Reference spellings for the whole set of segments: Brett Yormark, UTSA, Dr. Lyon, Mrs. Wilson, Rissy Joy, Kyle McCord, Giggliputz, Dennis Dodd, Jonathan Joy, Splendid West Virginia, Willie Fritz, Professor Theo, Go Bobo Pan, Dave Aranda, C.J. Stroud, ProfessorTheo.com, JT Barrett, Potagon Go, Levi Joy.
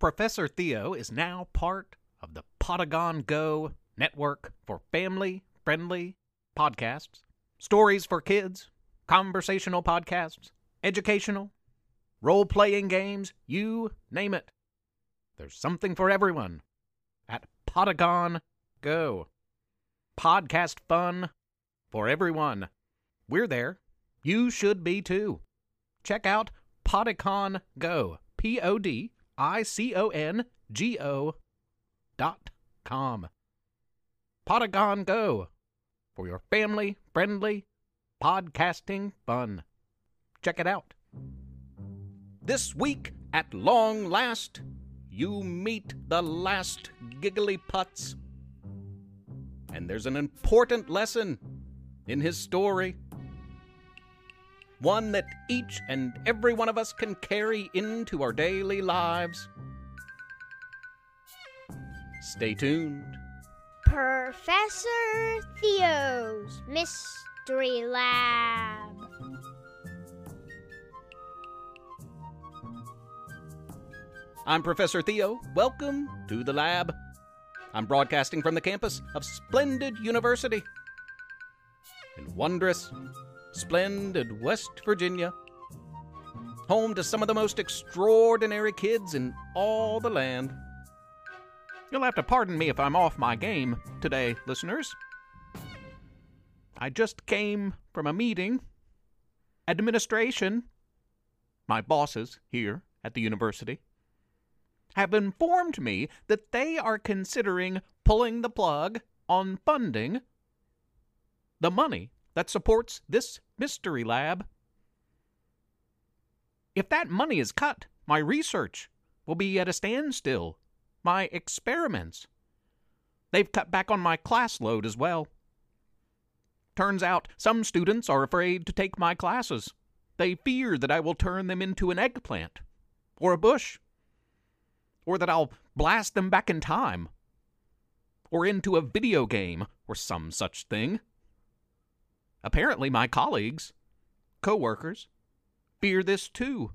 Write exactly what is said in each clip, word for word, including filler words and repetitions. Professor Theo is now part of the Potagon Go network for family-friendly podcasts, stories for kids, conversational podcasts, educational, role-playing games, you name it. There's something for everyone at Potagon Go. Podcast fun for everyone. We're there. You should be too. Check out Potagon Go, P O D I C O N G O dot com. Potagon Go for your family-friendly podcasting fun. Check it out. This week, at long last, you meet the last Giggliputz. And there's an important lesson in his story. One that each and every one of us can carry into our daily lives. Stay tuned. Professor Theo's Mystery Lab. I'm Professor Theo. Welcome to the lab. I'm broadcasting from the campus of Splendid University in wondrous Splendid West Virginia, home to some of the most extraordinary kids in all the land. You'll have to pardon me if I'm off my game today, listeners. I just came from a meeting. Administration, my bosses here at the university, have informed me that they are considering pulling the plug on funding the money that supports this mystery lab. If that money is cut, my research will be at a standstill. My experiments. They've cut back on my class load as well. Turns out some students are afraid to take my classes. They fear that I will turn them into an eggplant or a bush, or that I'll blast them back in time or into a video game or some such thing. Apparently, my colleagues, co-workers, fear this too.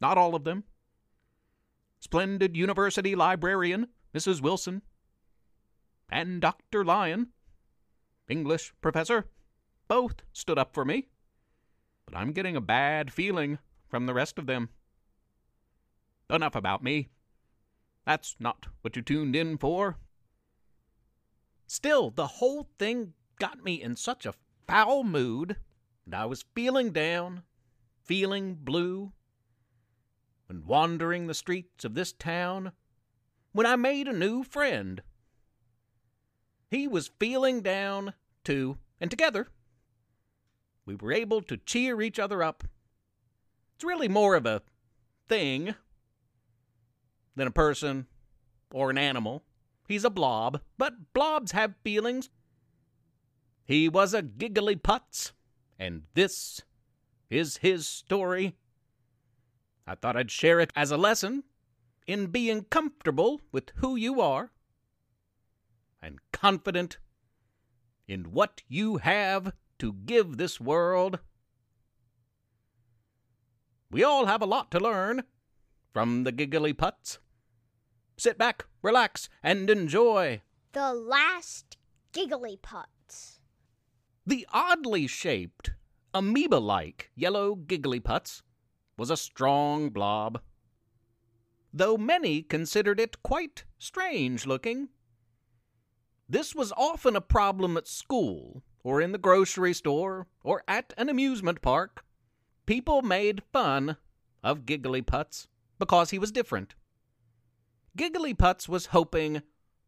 Not all of them. Splendid University librarian, Missus Wilson, and Doctor Lyon, English professor, both stood up for me. But I'm getting a bad feeling from the rest of them. Enough about me. That's not what you tuned in for. Still, the whole thing got me in such a foul mood, and I was feeling down, feeling blue, and wandering the streets of this town, when I made a new friend. He was feeling down, too, and together, we were able to cheer each other up. It's really more of a thing than a person or an animal. He's a blob, but blobs have feelings. He was a Giggliputz, and this is his story. I thought I'd share it as a lesson in being comfortable with who you are and confident in what you have to give this world. We all have a lot to learn from the Giggliputz. Sit back, relax, and enjoy. The Last Giggliputz. The oddly shaped, amoeba-like yellow Giggliputz was a strong blob. Though many considered it quite strange-looking, this was often a problem at school, or in the grocery store, or at an amusement park. People made fun of Giggliputz because he was different. Giggliputz was hoping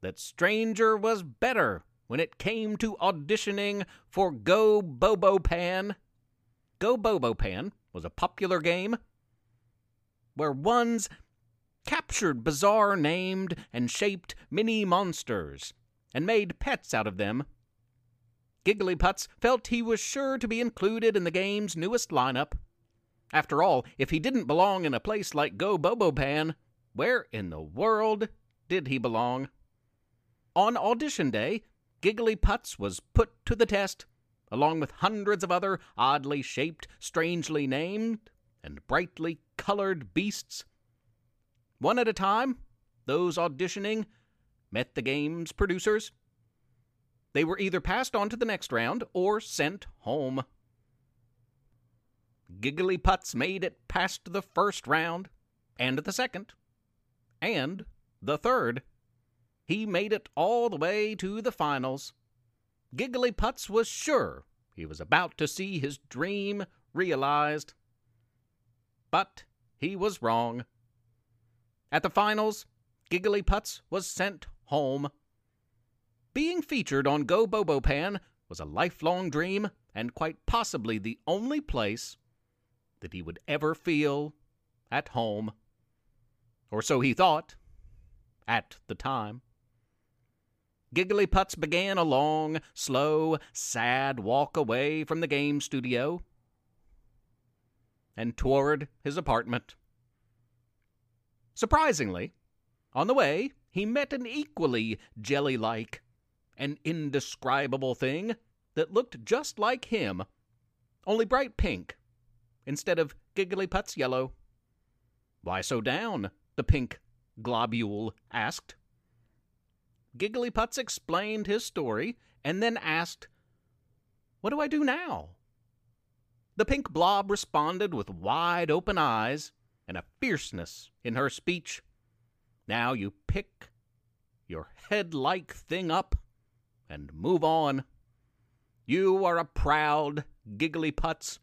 that stranger was better when it came to auditioning for Go Bobo Pan. Go Bobo Pan was a popular game where ones captured bizarre named and shaped mini monsters and made pets out of them. Giggliputz felt he was sure to be included in the game's newest lineup. After all, if he didn't belong in a place like Go Bobo Pan, where in the world did he belong? On audition day, Giggliputz was put to the test, along with hundreds of other oddly shaped, strangely named, and brightly colored beasts. One at a time, those auditioning met the game's producers. They were either passed on to the next round or sent home. Giggliputz made it past the first round, and the second, and the third. He made it all the way to the finals. Giggliputz was sure he was about to see his dream realized. But he was wrong. At the finals, Giggliputz was sent home. Being featured on Go Bobo Pan was a lifelong dream and quite possibly the only place that he would ever feel at home. Or so he thought at the time. Giggliputz began a long, slow, sad walk away from the game studio and toward his apartment. Surprisingly, on the way, he met an equally jelly-like, an indescribable thing that looked just like him, only bright pink, instead of Giggliputz yellow. "Why so down?" the pink globule asked. Giggliputz explained his story and then asked, "What do I do now?" The pink blob responded with wide-open eyes and a fierceness in her speech. "Now you pick your head-like thing up and move on. You are a proud Giggliputz,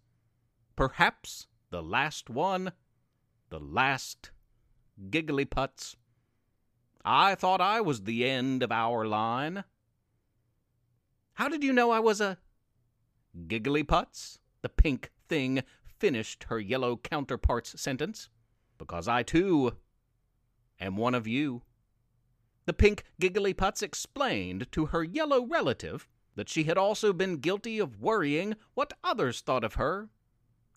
perhaps the last one, the last Giggliputz. I thought I was the end of our line." "How did you know I was a Giggliputz?" The pink thing finished her yellow counterpart's sentence. "Because I, too, am one of you." The pink Giggliputz explained to her yellow relative that she had also been guilty of worrying what others thought of her.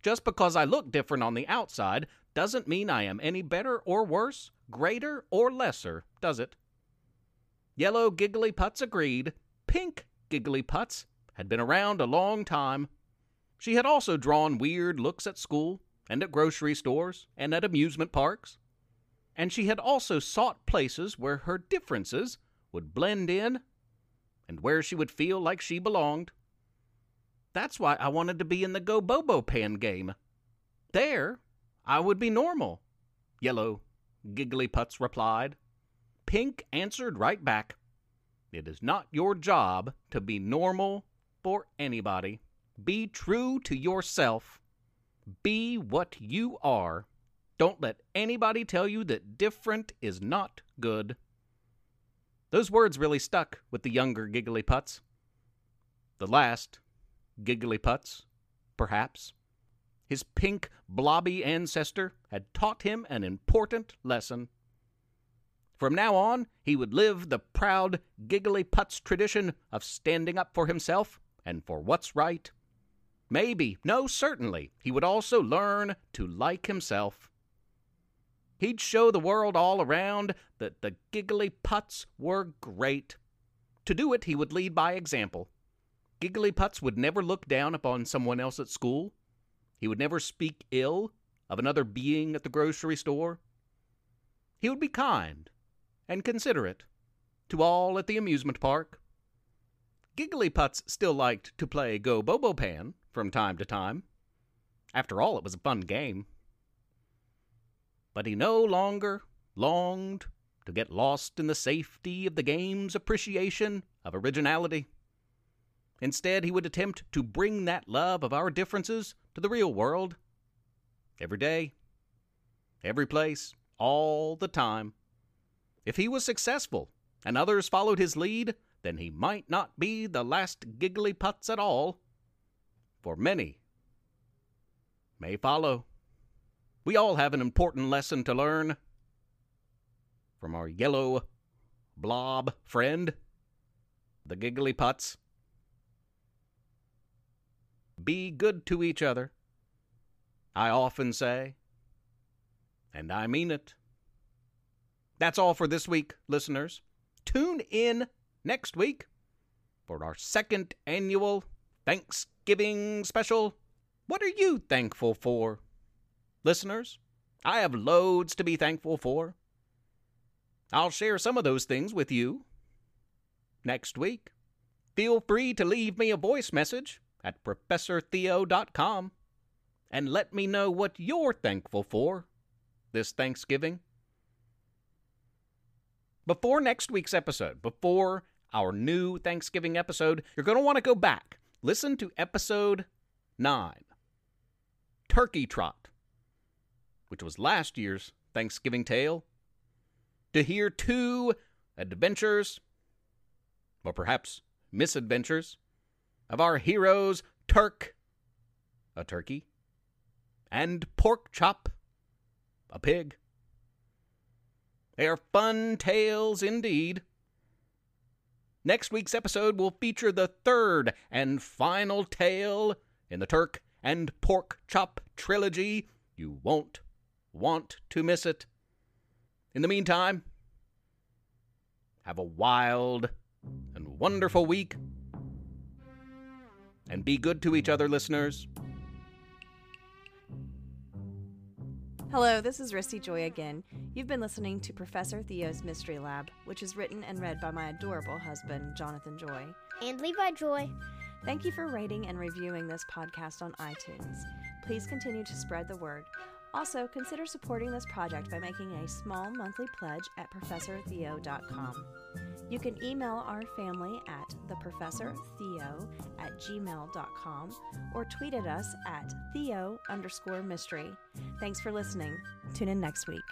"Just because I look different on the outside doesn't mean I am any better or worse, greater or lesser, does it?" Yellow Giggliputz agreed. Pink Giggliputz had been around a long time. She had also drawn weird looks at school and at grocery stores and at amusement parks. And she had also sought places where her differences would blend in and where she would feel like she belonged. "That's why I wanted to be in the Go Bobo Pan game. There, I would be normal," Yellow Giggliputz replied. Pink answered right back, "It is not your job to be normal for anybody. Be true to yourself. Be what you are. Don't let anybody tell you that different is not good." Those words really stuck with the younger Giggliputz. The last Giggliputz, perhaps. His pink, blobby ancestor had taught him an important lesson. From now on, he would live the proud Giggliputz tradition of standing up for himself and for what's right. Maybe, no, certainly, he would also learn to like himself. He'd show the world all around that the Giggliputz were great. To do it, he would lead by example. Giggliputz would never look down upon someone else at school. He would never speak ill of another being at the grocery store. He would be kind and considerate to all at the amusement park. Giggliputz still liked to play Go Bobo Pan from time to time. After all, it was a fun game. But he no longer longed to get lost in the safety of the game's appreciation of originality. Instead, he would attempt to bring that love of our differences to the real world. Every day, every place, all the time. If he was successful and others followed his lead, then he might not be the last Giggliputz at all. For many may follow. We all have an important lesson to learn from our yellow blob friend, the Giggliputz. Be good to each other, I often say, and I mean it. That's all for this week, listeners. Tune in next week for our second annual Thanksgiving special. What are you thankful for? Listeners, I have loads to be thankful for. I'll share some of those things with you next week. Feel free to leave me a voice message at Professor Theo dot com and let me know what you're thankful for this Thanksgiving. Before next week's episode, before our new Thanksgiving episode, you're going to want to go back. Listen to episode nine, Turkey Trot, which was last year's Thanksgiving tale, to hear two adventures, or perhaps misadventures, of our heroes Turk, a turkey, and Porkchop, a pig. They are fun tales indeed. Next week's episode will feature the third and final tale in the Turk and Porkchop trilogy. You won't want to miss it. In the meantime, have a wild and wonderful week. And be good to each other, listeners. Hello, this is Rissy Joy again. You've been listening to Professor Theo's Mystery Lab, which is written and read by my adorable husband, Jonathan Joy. And Levi Joy. Thank you for rating and reviewing this podcast on iTunes. Please continue to spread the word. Also, consider supporting this project by making a small monthly pledge at Professor Theo dot com. You can email our family at theprofessortheo at gmail dot com or tweet at us at theo underscore mystery. Thanks for listening. Tune in next week.